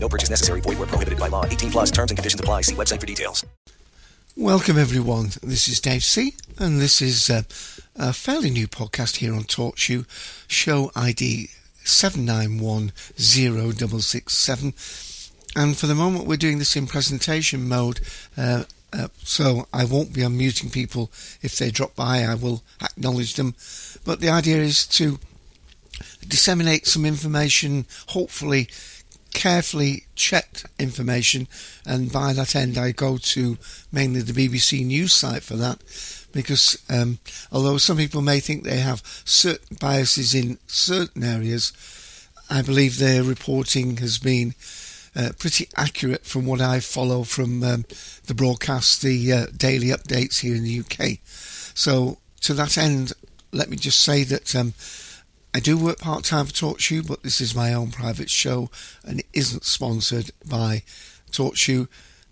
No purchase necessary. Void where prohibited by law. 18 plus terms and conditions apply. See website for details. Welcome, everyone. This is Dave C. And this is a fairly new podcast here on TalkShoe. Show ID 7910667. And for the moment, we're doing this in presentation mode. So I won't be unmuting people. If they drop by, I will acknowledge them. But the idea is to disseminate some information, hopefully carefully checked information, and by that end I go to mainly the BBC news site for that, because although some people may think they have certain biases in certain areas, I believe their reporting has been pretty accurate from what I follow from the broadcast, the daily updates here in the UK. So to that end, let me just say that I do work part-time for TalkShoe, but this is my own private show and it isn't sponsored by TalkShoe,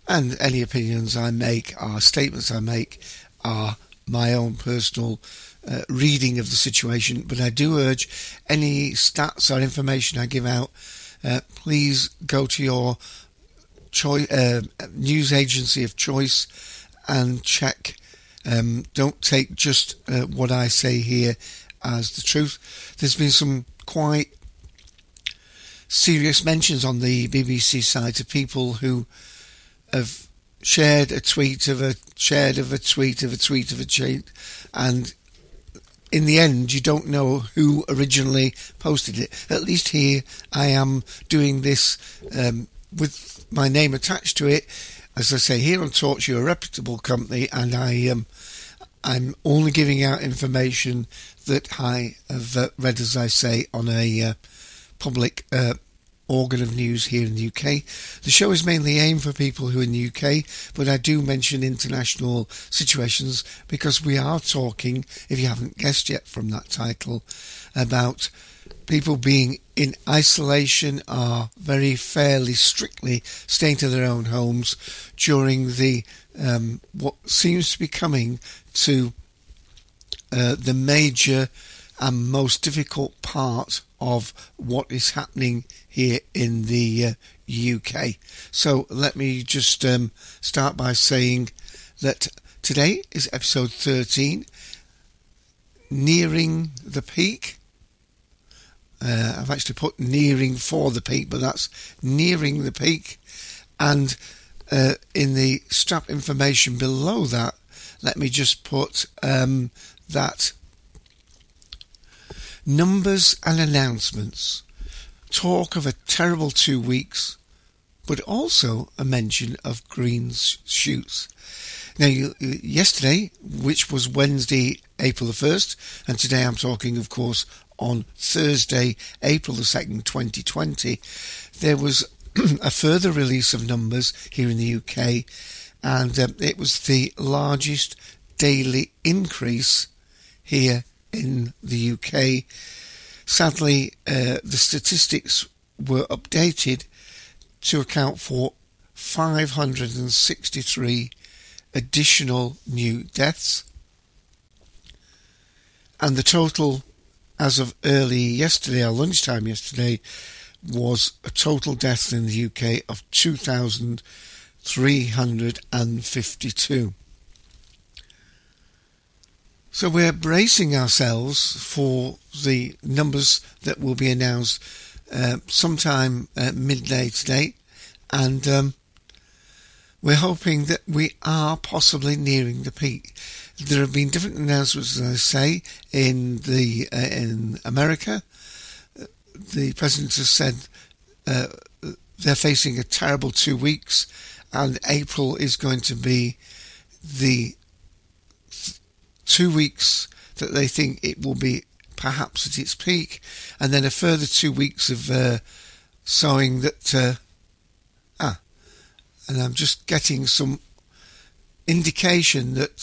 and any opinions I make, or statements I make, are my own personal reading of the situation. But I do urge any stats or information I give out, please go to your news agency of choice and check. Don't take just what I say here as the truth. There's been some quite serious mentions on the BBC site of people who have shared a tweet of a shared of a tweet of a tweet of a tweet, and in the end you don't know who originally posted it. At least here I am doing this with my name attached to it. As I say, here on TalkShoe, a reputable company, and I'm only giving out information that I have read, as I say, on a public organ of news here in the UK. The show is mainly aimed for people who are in the UK, but I do mention international situations, because we are talking, if you haven't guessed yet from that title, about people being in isolation, are very fairly strictly staying to their own homes during the what seems to be coming to the major and most difficult part of what is happening here in the UK. So let me just start by saying that today is episode 13, Nearing the Peak. I've actually put nearing for the peak, but that's Nearing the Peak. And in the strap information below that, let me just put that numbers and announcements, talk of a terrible 2 weeks, but also a mention of green shoots. Now, yesterday, which was Wednesday, April the 1st, and today I'm talking, of course, on Thursday, April the 2nd, 2020, there was a further release of numbers here in the UK, and it was the largest daily increase here in the UK. Sadly, the statistics were updated to account for 563 additional new deaths, and the total as of early yesterday, or lunchtime yesterday, was a total death in the UK of 2,352. So we're bracing ourselves for the numbers that will be announced sometime at midday today, and we're hoping that we are possibly nearing the peak. There have been different announcements, as I say, in America. The president has said they're facing a terrible 2 weeks, and April is going to be the 2 weeks that they think it will be perhaps at its peak, and then a further 2 weeks of showing that and I'm just getting some indication that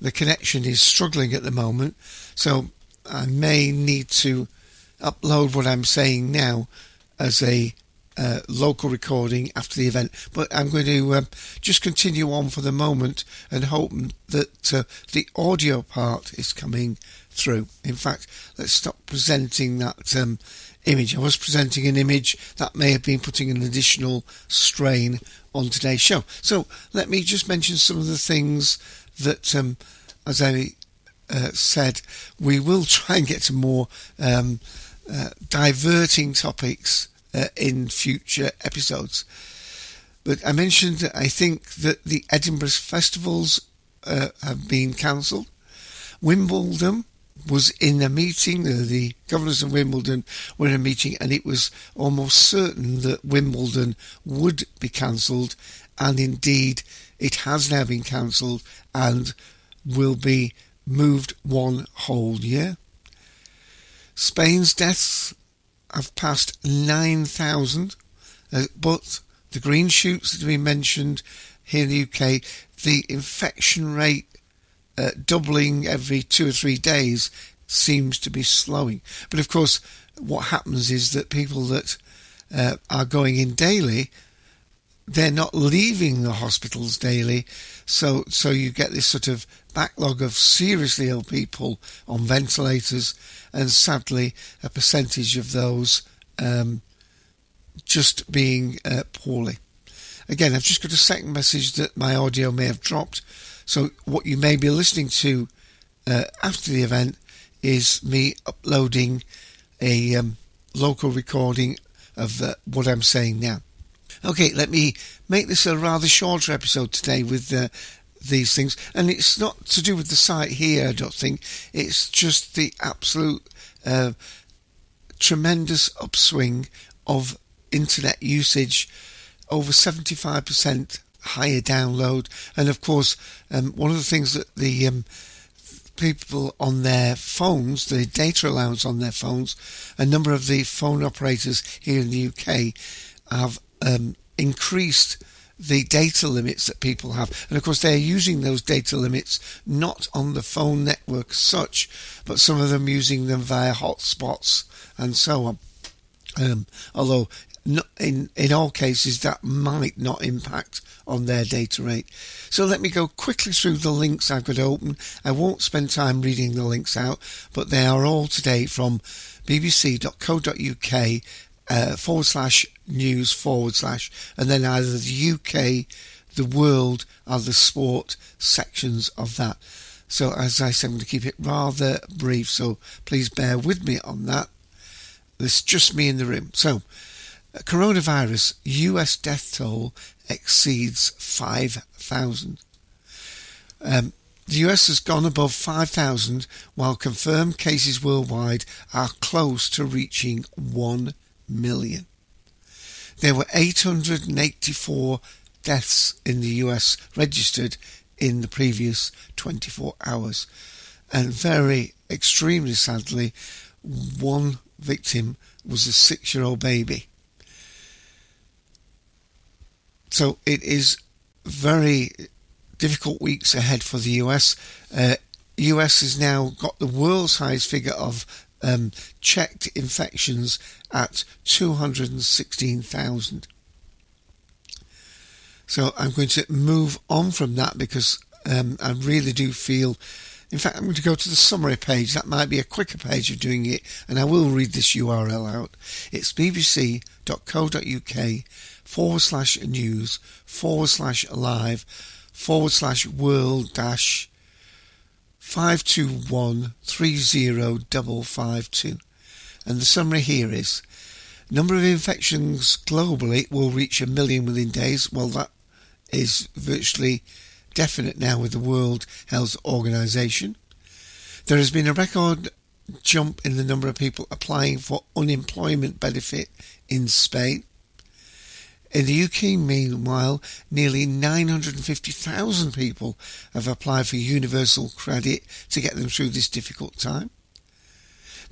the connection is struggling at the moment, so I may need to upload what I'm saying now as a local recording after the event. But I'm going to just continue on for the moment and hope that the audio part is coming through. In fact, let's stop presenting that image. I was presenting an image that may have been putting an additional strain on today's show. So let me just mention some of the things that, as I said, we will try and get to more diverting topics in future episodes. But I mentioned that I think that the Edinburgh festivals have been cancelled. Wimbledon was in a meeting, the governors of Wimbledon were in a meeting, and it was almost certain that Wimbledon would be cancelled, and indeed it has now been cancelled and will be moved one whole year. Spain's deaths have passed 9,000, but the green shoots that we mentioned here in the UK, the infection rate doubling every 2 or 3 days seems to be slowing. But of course, what happens is that people that are going in daily, they're not leaving the hospitals daily, so you get this sort of backlog of seriously ill people on ventilators, and sadly a percentage of those just being poorly. Again, I've just got a second message that my audio may have dropped. So what you may be listening to after the event is me uploading a local recording of what I'm saying now. Okay, let me make this a rather shorter episode today with these things. And it's not to do with the site here, I don't think. It's just the absolute tremendous upswing of internet usage, over 75%. Higher download, and of course one of the things that the people on their phones, the data allowance on their phones, a number of the phone operators here in the UK have increased the data limits that people have, and of course they're using those data limits not on the phone network as such, but some of them using them via hotspots and so on, although in all cases that might not impact on their data rate. So let me go quickly through the links I've got open. I won't spend time reading the links out, but they are all today from bbc.co.uk /news/ and then either the UK, the world, or the sport sections of that. So as I said, I'm going to keep it rather brief, so please bear with me on that. It's just me in the room. So coronavirus, US death toll exceeds 5,000. The US has gone above 5,000, while confirmed cases worldwide are close to reaching 1 million. There were 884 deaths in the US registered in the previous 24 hours. And very extremely sadly, one victim was a 6-year-old baby. So it is very difficult weeks ahead for the US. US has now got the world's highest figure of checked infections at 216,000. So I'm going to move on from that because I really do feel... In fact, I'm going to go to the summary page. That might be a quicker page of doing it, and I will read this URL out. It's bbc.co.uk /news /live /world -5213052. And the summary here is, number of infections globally will reach 1 million within days. Well, that is virtually definite now with the World Health Organization. There has been a record jump in the number of people applying for unemployment benefit in Spain. In the UK, meanwhile, nearly 950,000 people have applied for universal credit to get them through this difficult time.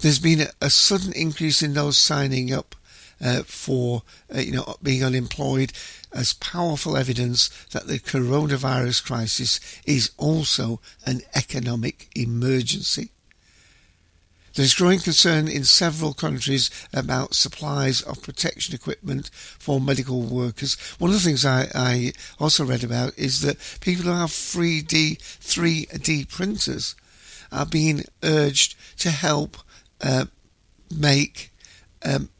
There's been a sudden increase in those signing up for being unemployed, as powerful evidence that the coronavirus crisis is also an economic emergency. There's growing concern in several countries about supplies of protection equipment for medical workers. One of the things I also read about is that people who have 3D printers are being urged to help make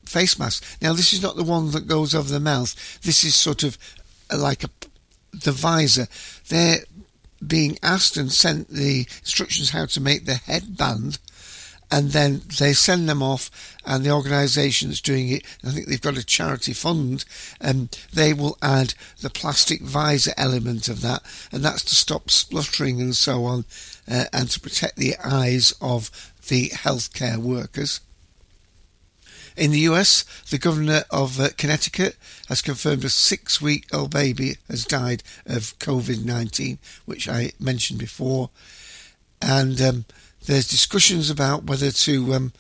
face masks. Now, this is not the one that goes over the mouth. This is sort of like the visor. They're being asked and sent the instructions how to make the headband, and then they send them off, and the organisation that's doing it, I think they've got a charity fund, and they will add the plastic visor element of that, and that's to stop spluttering and so on, and to protect the eyes of the healthcare workers. In the US, the governor of Connecticut has confirmed a 6-week-old baby has died of COVID-19, which I mentioned before, and there's discussions about whether to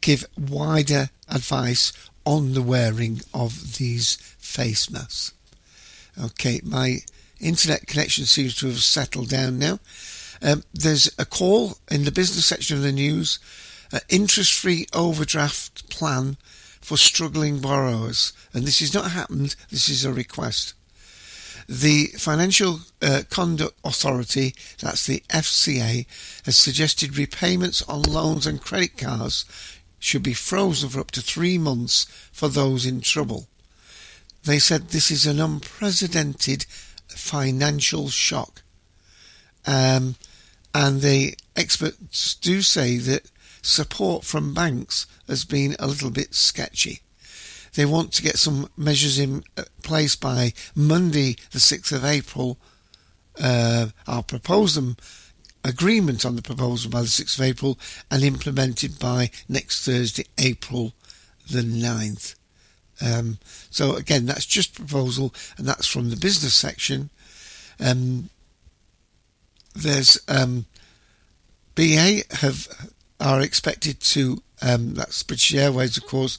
give wider advice on the wearing of these face masks. Okay, my internet connection seems to have settled down now. There's a call in the business section of the news, an interest-free overdraft plan for struggling borrowers. And this has not happened, this is a request. The Financial Conduct Authority, that's the FCA, has suggested repayments on loans and credit cards should be frozen for up to 3 months for those in trouble. They said this is an unprecedented financial shock. And the experts do say that support from banks has been a little bit sketchy. They want to get some measures in place by Monday the 6th of April. I'll propose them, agreement on the proposal by the 6th of April and implemented by next Thursday, April the 9th. So again, that's just proposal and that's from the business section. There's BA are expected to, that's British Airways of course,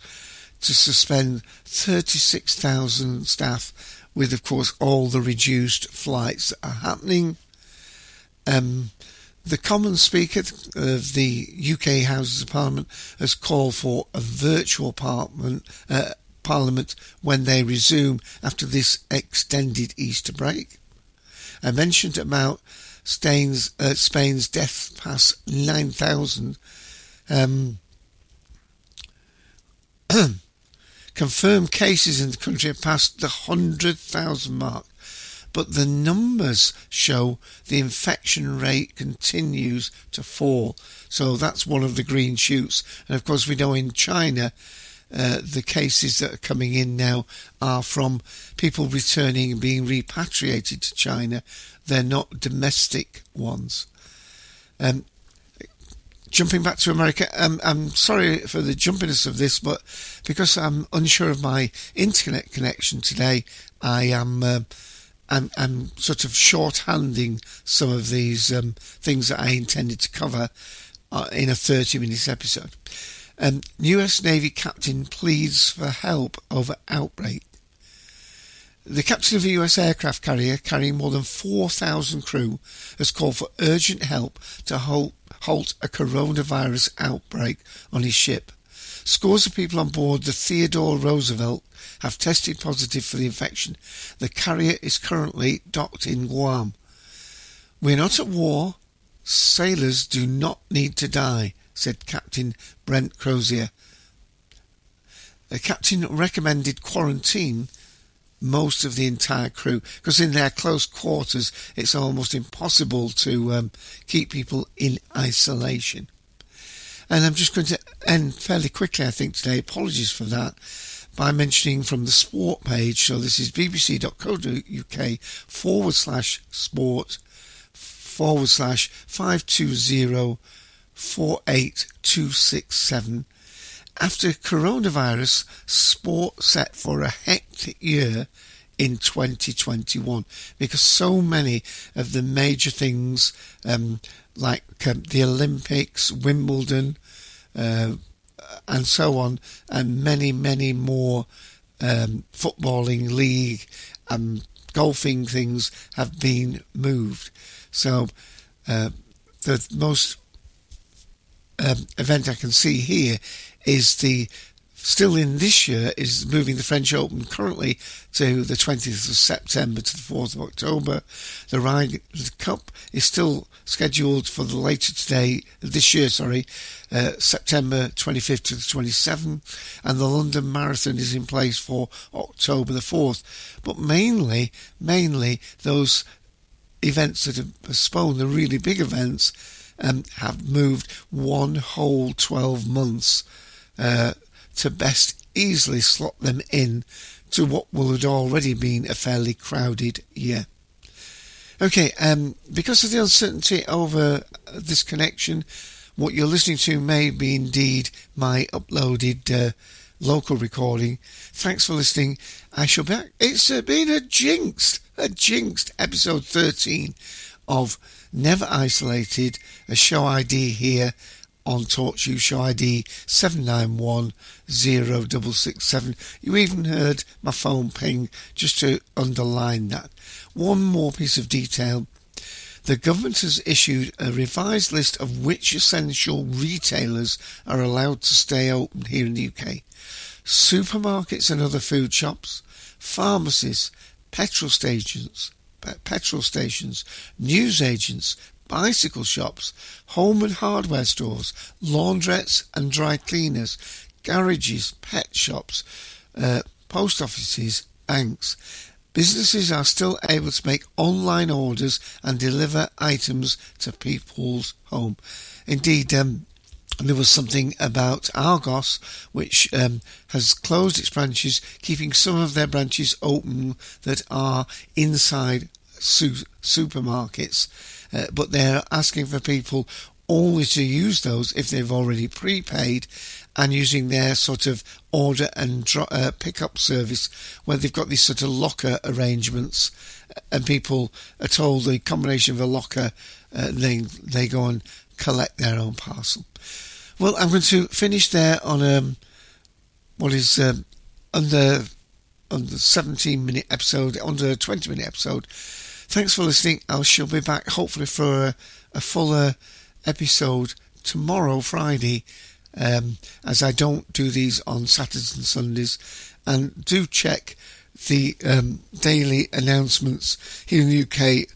to suspend 36,000 staff with, of course, all the reduced flights that are happening. The Common Speaker of the UK Houses of Parliament has called for a virtual parliament when they resume after this extended Easter break. I mentioned about Spain's death past 9,000. Confirmed cases in the country have passed the 100,000 mark, but the numbers show the infection rate continues to fall. So that's one of the green shoots. And of course, we know in China, the cases that are coming in now are from people returning and being repatriated to China. They're not domestic ones. Jumping back to America, I'm sorry for the jumpiness of this, but because I'm unsure of my internet connection today, I am I'm sort of shorthanding some of these things that I intended to cover in a 30-minute episode. U.S. Navy captain pleads for help over outbreak. The captain of a US aircraft carrier carrying more than 4,000 crew has called for urgent help to halt a coronavirus outbreak on his ship. Scores of people on board the Theodore Roosevelt have tested positive for the infection. The carrier is currently docked in Guam. "We're not at war. Sailors do not need to die," said Captain Brent Crozier. The captain recommended quarantine most of the entire crew, because in their close quarters it's almost impossible to keep people in isolation. And I'm just going to end fairly quickly, I think, today, apologies for that, by mentioning from the sport page. So this is bbc.co.uk/sport/520-48267. After coronavirus, sport set for a hectic year in 2021, because so many of the major things like the Olympics, Wimbledon and so on, and many more footballing league and golfing things have been moved. So the most event I can see here is the still in this year is moving the French Open currently to the 20th of September to the 4th of October. The Ryder Cup is still scheduled for the later today, this year, September 25th to the 27th, and the London Marathon is in place for October the 4th. But mainly those events that have postponed, the really big events, have moved one whole 12 months to best easily slot them in to what will have already been a fairly crowded year. Okay, because of the uncertainty over this connection, what you're listening to may be indeed my uploaded local recording. Thanks for listening. I shall be back. It's been a jinxed episode 13 of Never Isolated, a show ID here on TalkShoe, show ID 7910667. You even heard my phone ping just to underline that. One more piece of detail. The government has issued a revised list of which essential retailers are allowed to stay open here in the UK. Supermarkets and other food shops, pharmacies, petrol stations, newsagents, bicycle shops, home and hardware stores, laundrettes and dry cleaners, garages, pet shops, post offices, banks. Businesses are still able to make online orders and deliver items to people's home. Indeed, there was something about Argos, which has closed its branches, keeping some of their branches open that are inside supermarkets. But they're asking for people only to use those if they've already prepaid and using their sort of order and pick-up service where they've got these sort of locker arrangements and people are told the combination of a locker, they go and collect their own parcel. Well, I'm going to finish there on what is under 17-minute episode, under 20-minute episode. Thanks for listening. I shall be back hopefully for a fuller episode tomorrow, Friday, as I don't do these on Saturdays and Sundays. And do check the daily announcements here in the UK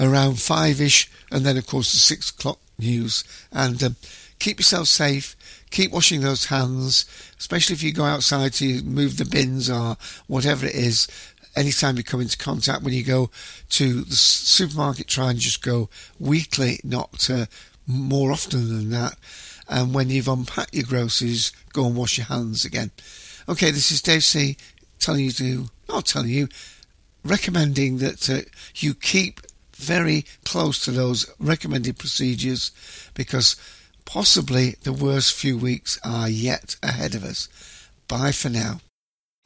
around 5-ish and then, of course, the 6 o'clock news. And keep yourself safe. Keep washing those hands, especially if you go outside to move the bins or whatever it is. Anytime you come into contact, when you go to the supermarket, try and just go weekly, not more often than that. And when you've unpacked your groceries, go and wash your hands again. Okay, this is Dave C. recommending that you keep very close to those recommended procedures because possibly the worst few weeks are yet ahead of us. Bye for now.